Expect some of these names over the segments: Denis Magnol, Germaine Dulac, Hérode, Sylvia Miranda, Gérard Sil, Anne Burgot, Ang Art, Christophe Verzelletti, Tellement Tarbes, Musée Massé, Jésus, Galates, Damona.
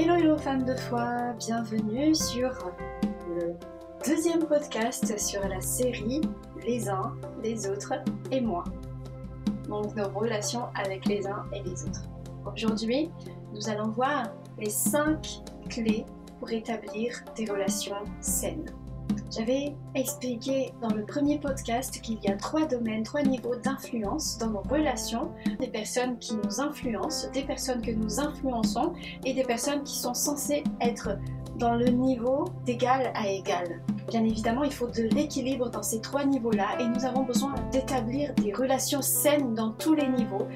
Hello femme de foi, bienvenue sur le deuxième podcast sur la série Les uns, les autres et moi. Donc nos relations avec les uns et les autres. Aujourd'hui, nous allons voir les 5 clés pour établir des relations saines. J'avais expliqué dans le premier podcast qu'il y a 3 domaines, 3 niveaux d'influence dans nos relations. Des personnes qui nous influencent, des personnes que nous influençons et des personnes qui sont censées être dans le niveau d'égal à égal. Bien évidemment, il faut de l'équilibre dans ces 3 niveaux-là et nous avons besoin d'établir des relations saines dans tous les niveaux,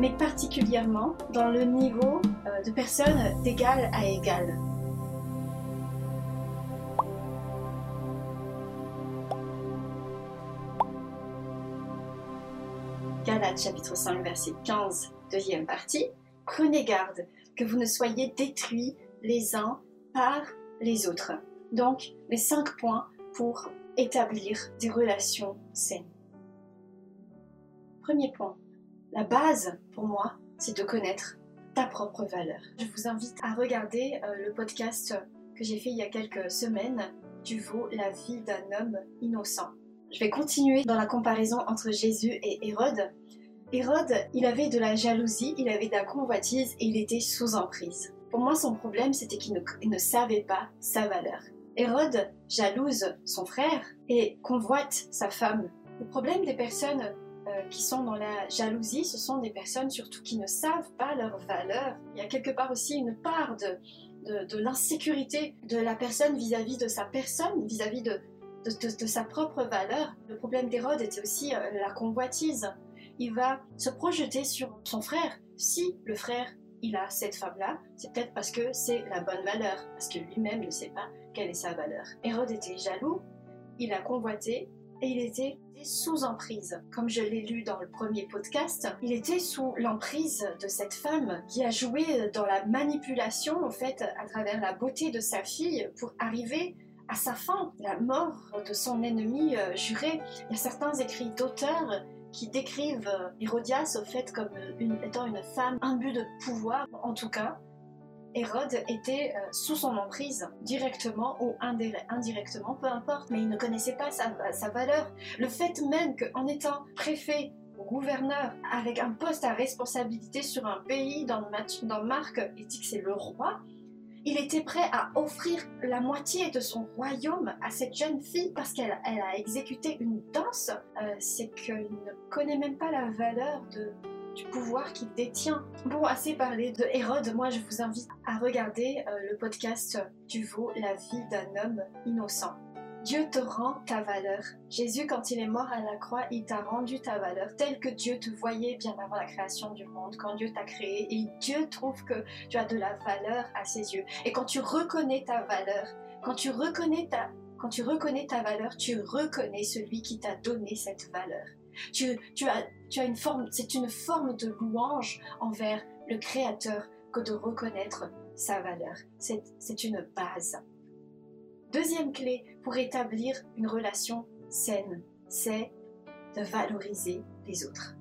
mais particulièrement dans le niveau de personnes d'égal à égal. Galates chapitre 5 verset 15, deuxième partie. Prenez garde que vous ne soyez détruits les uns par les autres. Donc, les 5 points pour établir des relations saines. Premier point, la base pour moi, c'est de connaître ta propre valeur. Je vous invite à regarder le podcast que j'ai fait il y a quelques semaines, Tu vaux la vie d'un homme innocent. Je vais continuer dans la comparaison entre Jésus et Hérode. Hérode, il avait de la jalousie, il avait de la convoitise et il était sous emprise. Pour moi, son problème, c'était qu'il ne savait pas sa valeur. Hérode jalouse son frère et convoite sa femme. Le problème des personnes qui sont dans la jalousie, ce sont des personnes surtout qui ne savent pas leur valeur. Il y a quelque part aussi une part de l'insécurité de la personne vis-à-vis de sa personne, vis-à-vis de sa propre valeur. Le problème d'Hérode était aussi la convoitise. Il va se projeter sur son frère. Si le frère, il a cette femme-là, c'est peut-être parce que c'est la bonne valeur, parce que lui-même ne sait pas quelle est sa valeur. Hérode était jaloux, il a convoité et il était sous emprise. Comme je l'ai lu dans le premier podcast, il était sous l'emprise de cette femme qui a joué dans la manipulation, en fait, à travers la beauté de sa fille pour arriver à sa fin, la mort de son ennemi juré. Il y a certains écrits d'auteurs qui décrivent Hérodias au fait comme étant une femme imbue de pouvoir. En tout cas, Hérode était sous son emprise, directement ou indirectement, peu importe, mais il ne connaissait pas sa valeur. Le fait même qu'en étant préfet ou gouverneur, avec un poste à responsabilité sur un pays, dans Marc, il dit que c'est le roi. Il était prêt à offrir la moitié de son royaume à cette jeune fille parce qu'elle a exécuté une danse. C'est qu'il ne connaît même pas la valeur du pouvoir qu'il détient. Bon, assez parlé de Hérode, moi je vous invite à regarder le podcast « Tu vaux la vie d'un homme innocent ». Dieu te rend ta valeur. Jésus, quand il est mort à la croix, il t'a rendu ta valeur, telle que Dieu te voyait bien avant la création du monde, quand Dieu t'a créé. Et Dieu trouve que tu as de la valeur à ses yeux. Et quand tu reconnais ta valeur, quand tu reconnais ta valeur, tu reconnais celui qui t'a donné cette valeur. Tu as une forme, c'est une forme de louange envers le Créateur que de reconnaître sa valeur. C'est une base. Deuxième clé pour établir une relation saine, c'est de valoriser les autres.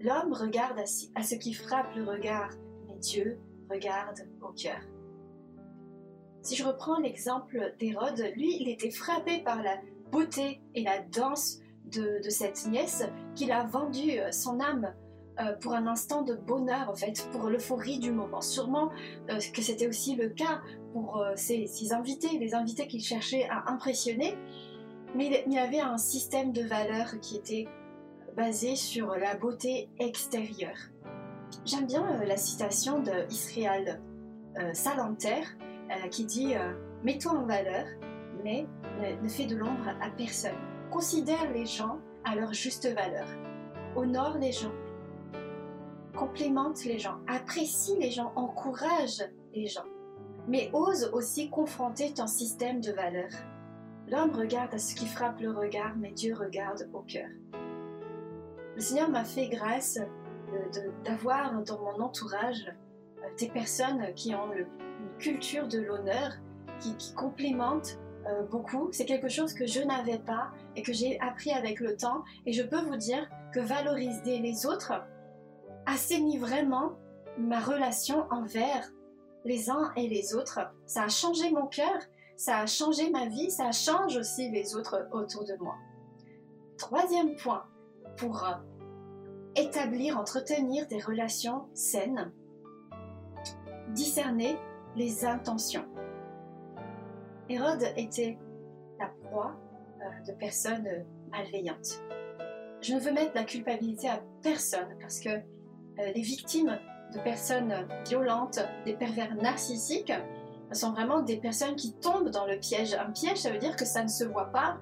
L'homme regarde à ce qui frappe le regard, mais Dieu regarde au cœur. Si je reprends l'exemple d'Hérode, lui, il était frappé par la beauté et la danse de cette nièce qu'il a vendu son âme pour un instant de bonheur, en fait, pour l'euphorie du moment. Sûrement que c'était aussi le cas pour ses invités, les invités qu'il cherchait à impressionner. Mais il y avait un système de valeurs qui était basé sur la beauté extérieure. J'aime bien la citation d'Israël Salanter qui dit « Mets-toi en valeur, mais ne fais de l'ombre à personne. Considère les gens à leur juste valeur. Honore les gens. Complimente les gens, apprécie les gens, encourage les gens, mais ose aussi confronter ton système de valeurs. L'homme regarde à ce qui frappe le regard, mais Dieu regarde au cœur. » Le Seigneur m'a fait grâce d'avoir dans mon entourage des personnes qui ont une culture de l'honneur, qui complimentent beaucoup. C'est quelque chose que je n'avais pas et que j'ai appris avec le temps. Et je peux vous dire que valoriser les autres assainit vraiment ma relation envers les uns et les autres. Ça a changé mon cœur, ça a changé ma vie, ça change aussi les autres autour de moi. Troisième point, pour établir, entretenir des relations saines, discerner les intentions. Hérode était la proie de personnes malveillantes. Je ne veux mettre la culpabilité à personne parce que les victimes de personnes violentes, des pervers narcissiques, sont vraiment des personnes qui tombent dans le piège. Un piège, ça veut dire que ça ne se voit pas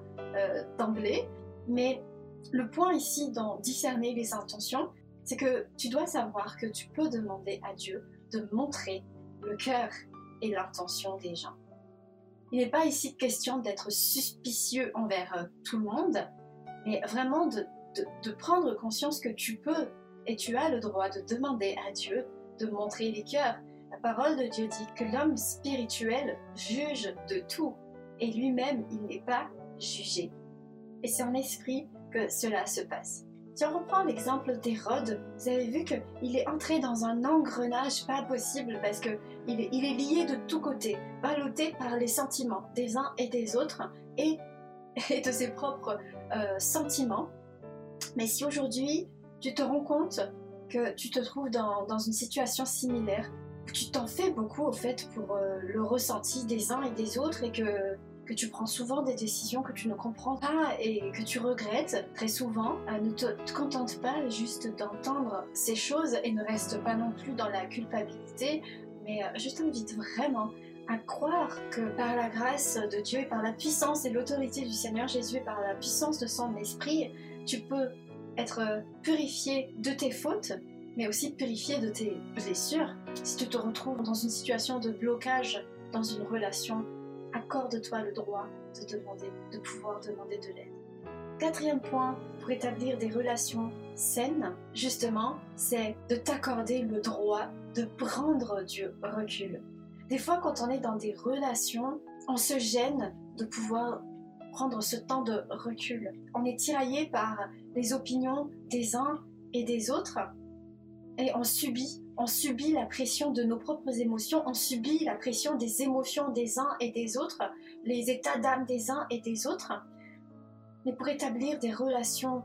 d'emblée, mais le point ici dans discerner les intentions, c'est que tu dois savoir que tu peux demander à Dieu de montrer le cœur et l'intention des gens. Il n'est pas ici question d'être suspicieux envers tout le monde, mais vraiment de prendre conscience que tu peux et tu as le droit de demander à Dieu de montrer les cœurs. La parole de Dieu dit que l'homme spirituel juge de tout et lui-même il n'est pas jugé. Et c'est en esprit que cela se passe. Si on reprend l'exemple d'Hérode, vous avez vu qu'il est entré dans un engrenage pas possible parce qu'il est lié de tous côtés, ballotté par les sentiments des uns et des autres et de ses propres sentiments. Mais si aujourd'hui, tu te rends compte que tu te trouves dans une situation similaire, tu t'en fais beaucoup au fait pour le ressenti des uns et des autres et que tu prends souvent des décisions que tu ne comprends pas et que tu regrettes très souvent. Ne te contente pas juste d'entendre ces choses et ne reste pas non plus dans la culpabilité, mais je t'invite vraiment à croire que par la grâce de Dieu et par la puissance et l'autorité du Seigneur Jésus et par la puissance de son esprit, tu peux être purifié de tes fautes, mais aussi purifié de tes blessures. Si tu te retrouves dans une situation de blocage dans une relation, accorde-toi le droit de pouvoir demander de l'aide. Quatrième point, pour établir des relations saines, justement, c'est de t'accorder le droit de prendre du recul. Des fois, quand on est dans des relations, on se gêne de pouvoir prendre ce temps de recul. On est tiraillé par les opinions des uns et des autres et on subit la pression de nos propres émotions, on subit la pression des émotions des uns et des autres, les états d'âme des uns et des autres. Mais pour établir des relations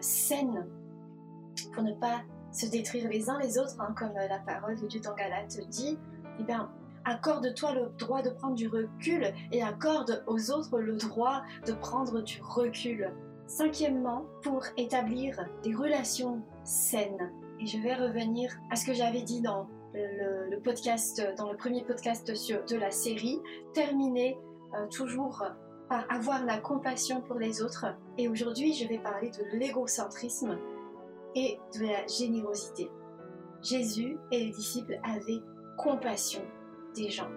saines, pour ne pas se détruire les uns les autres, comme la parole de Dieu dans Galates dit, eh bien, accorde-toi le droit de prendre du recul et accorde aux autres le droit de prendre du recul. Cinquièmement, pour établir des relations saines, et je vais revenir à ce que j'avais dit dans le podcast, dans le premier podcast de la série, terminer toujours par avoir la compassion pour les autres. Et aujourd'hui, je vais parler de l'égocentrisme et de la générosité. Jésus et les disciples avaient compassion des gens.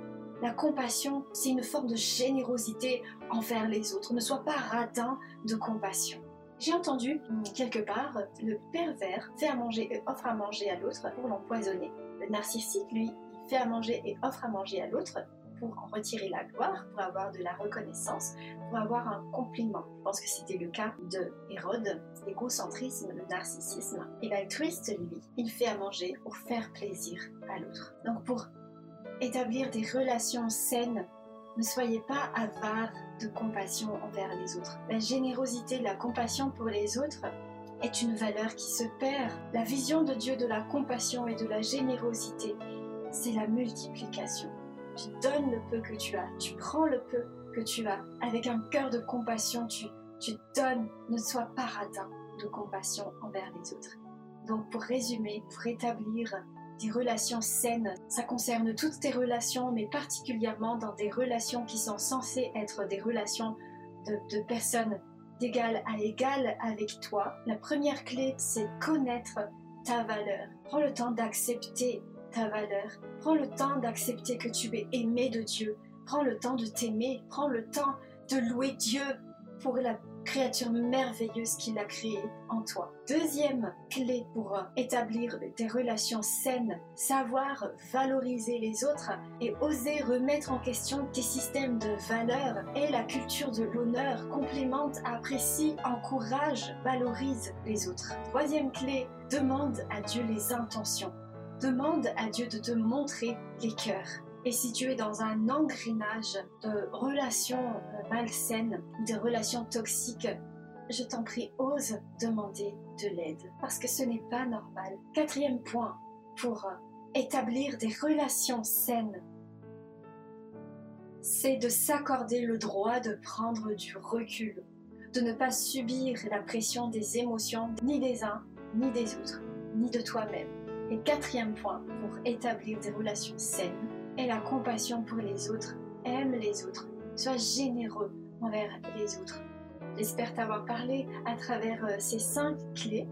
La compassion, c'est une forme de générosité envers les autres. Ne sois pas radin de compassion. J'ai entendu quelque part, le pervers fait à manger et offre à manger à l'autre pour l'empoisonner. Le narcissique, lui, il fait à manger et offre à manger à l'autre pour en retirer la gloire, pour avoir de la reconnaissance, pour avoir un compliment. Je pense que c'était le cas de Hérode, l'égocentrisme, le narcissisme. Et l'altruiste, lui, il fait à manger pour faire plaisir à l'autre. Donc pour établir des relations saines, ne soyez pas avare de compassion envers les autres. La générosité, la compassion pour les autres est une valeur qui se perd. La vision de Dieu de la compassion et de la générosité, c'est la multiplication. Tu donnes le peu que tu as, tu prends le peu que tu as. Avec un cœur de compassion, tu donnes, ne sois pas radin de compassion envers les autres. Donc pour résumer, pour établir des relations saines, ça concerne toutes tes relations, mais particulièrement dans des relations qui sont censées être des relations de personnes d'égal à égal avec toi. La première clé, c'est connaître ta valeur. Prends le temps d'accepter ta valeur. Prends le temps d'accepter que tu es aimé de Dieu. Prends le temps de t'aimer. Prends le temps de louer Dieu pour la créature merveilleuse qu'il a créée en toi. Deuxième clé pour établir des relations saines, savoir valoriser les autres et oser remettre en question tes systèmes de valeurs et la culture de l'honneur. Complimente, apprécie, encourage, valorise les autres. Troisième clé, demande à Dieu les intentions. Demande à Dieu de te montrer les cœurs. Et si tu es dans un engrenage de relations malsaines, de relations toxiques, je t'en prie, ose demander de l'aide, parce que ce n'est pas normal. Quatrième point pour établir des relations saines, c'est de s'accorder le droit de prendre du recul, de ne pas subir la pression des émotions, ni des uns, ni des autres, ni de toi-même. Et quatrième point pour établir des relations saines, aie la compassion pour les autres, aime les autres, sois généreux envers les autres. J'espère t'avoir parlé à travers ces 5 clés.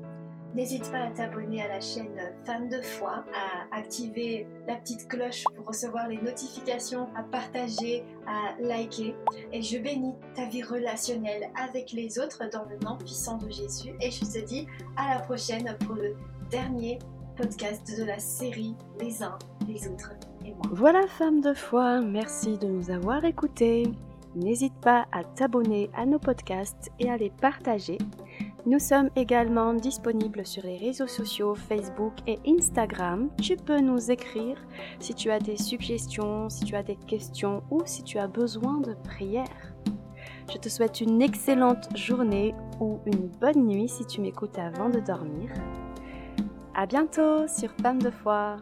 N'hésite pas à t'abonner à la chaîne Femme de Foi, à activer la petite cloche pour recevoir les notifications, à partager, à liker. Et je bénis ta vie relationnelle avec les autres dans le nom puissant de Jésus. Et je te dis à la prochaine pour le dernier podcast de la série Les uns, les autres et moi. Voilà, Femme de Foi, merci de nous avoir écoutés. N'hésite pas à t'abonner à nos podcasts et à les partager. Nous sommes également disponibles sur les réseaux sociaux Facebook et Instagram. Tu peux nous écrire si tu as des suggestions, si tu as des questions ou si tu as besoin de prières. Je te souhaite une excellente journée ou une bonne nuit si tu m'écoutes avant de dormir. À bientôt sur Femme de Foi.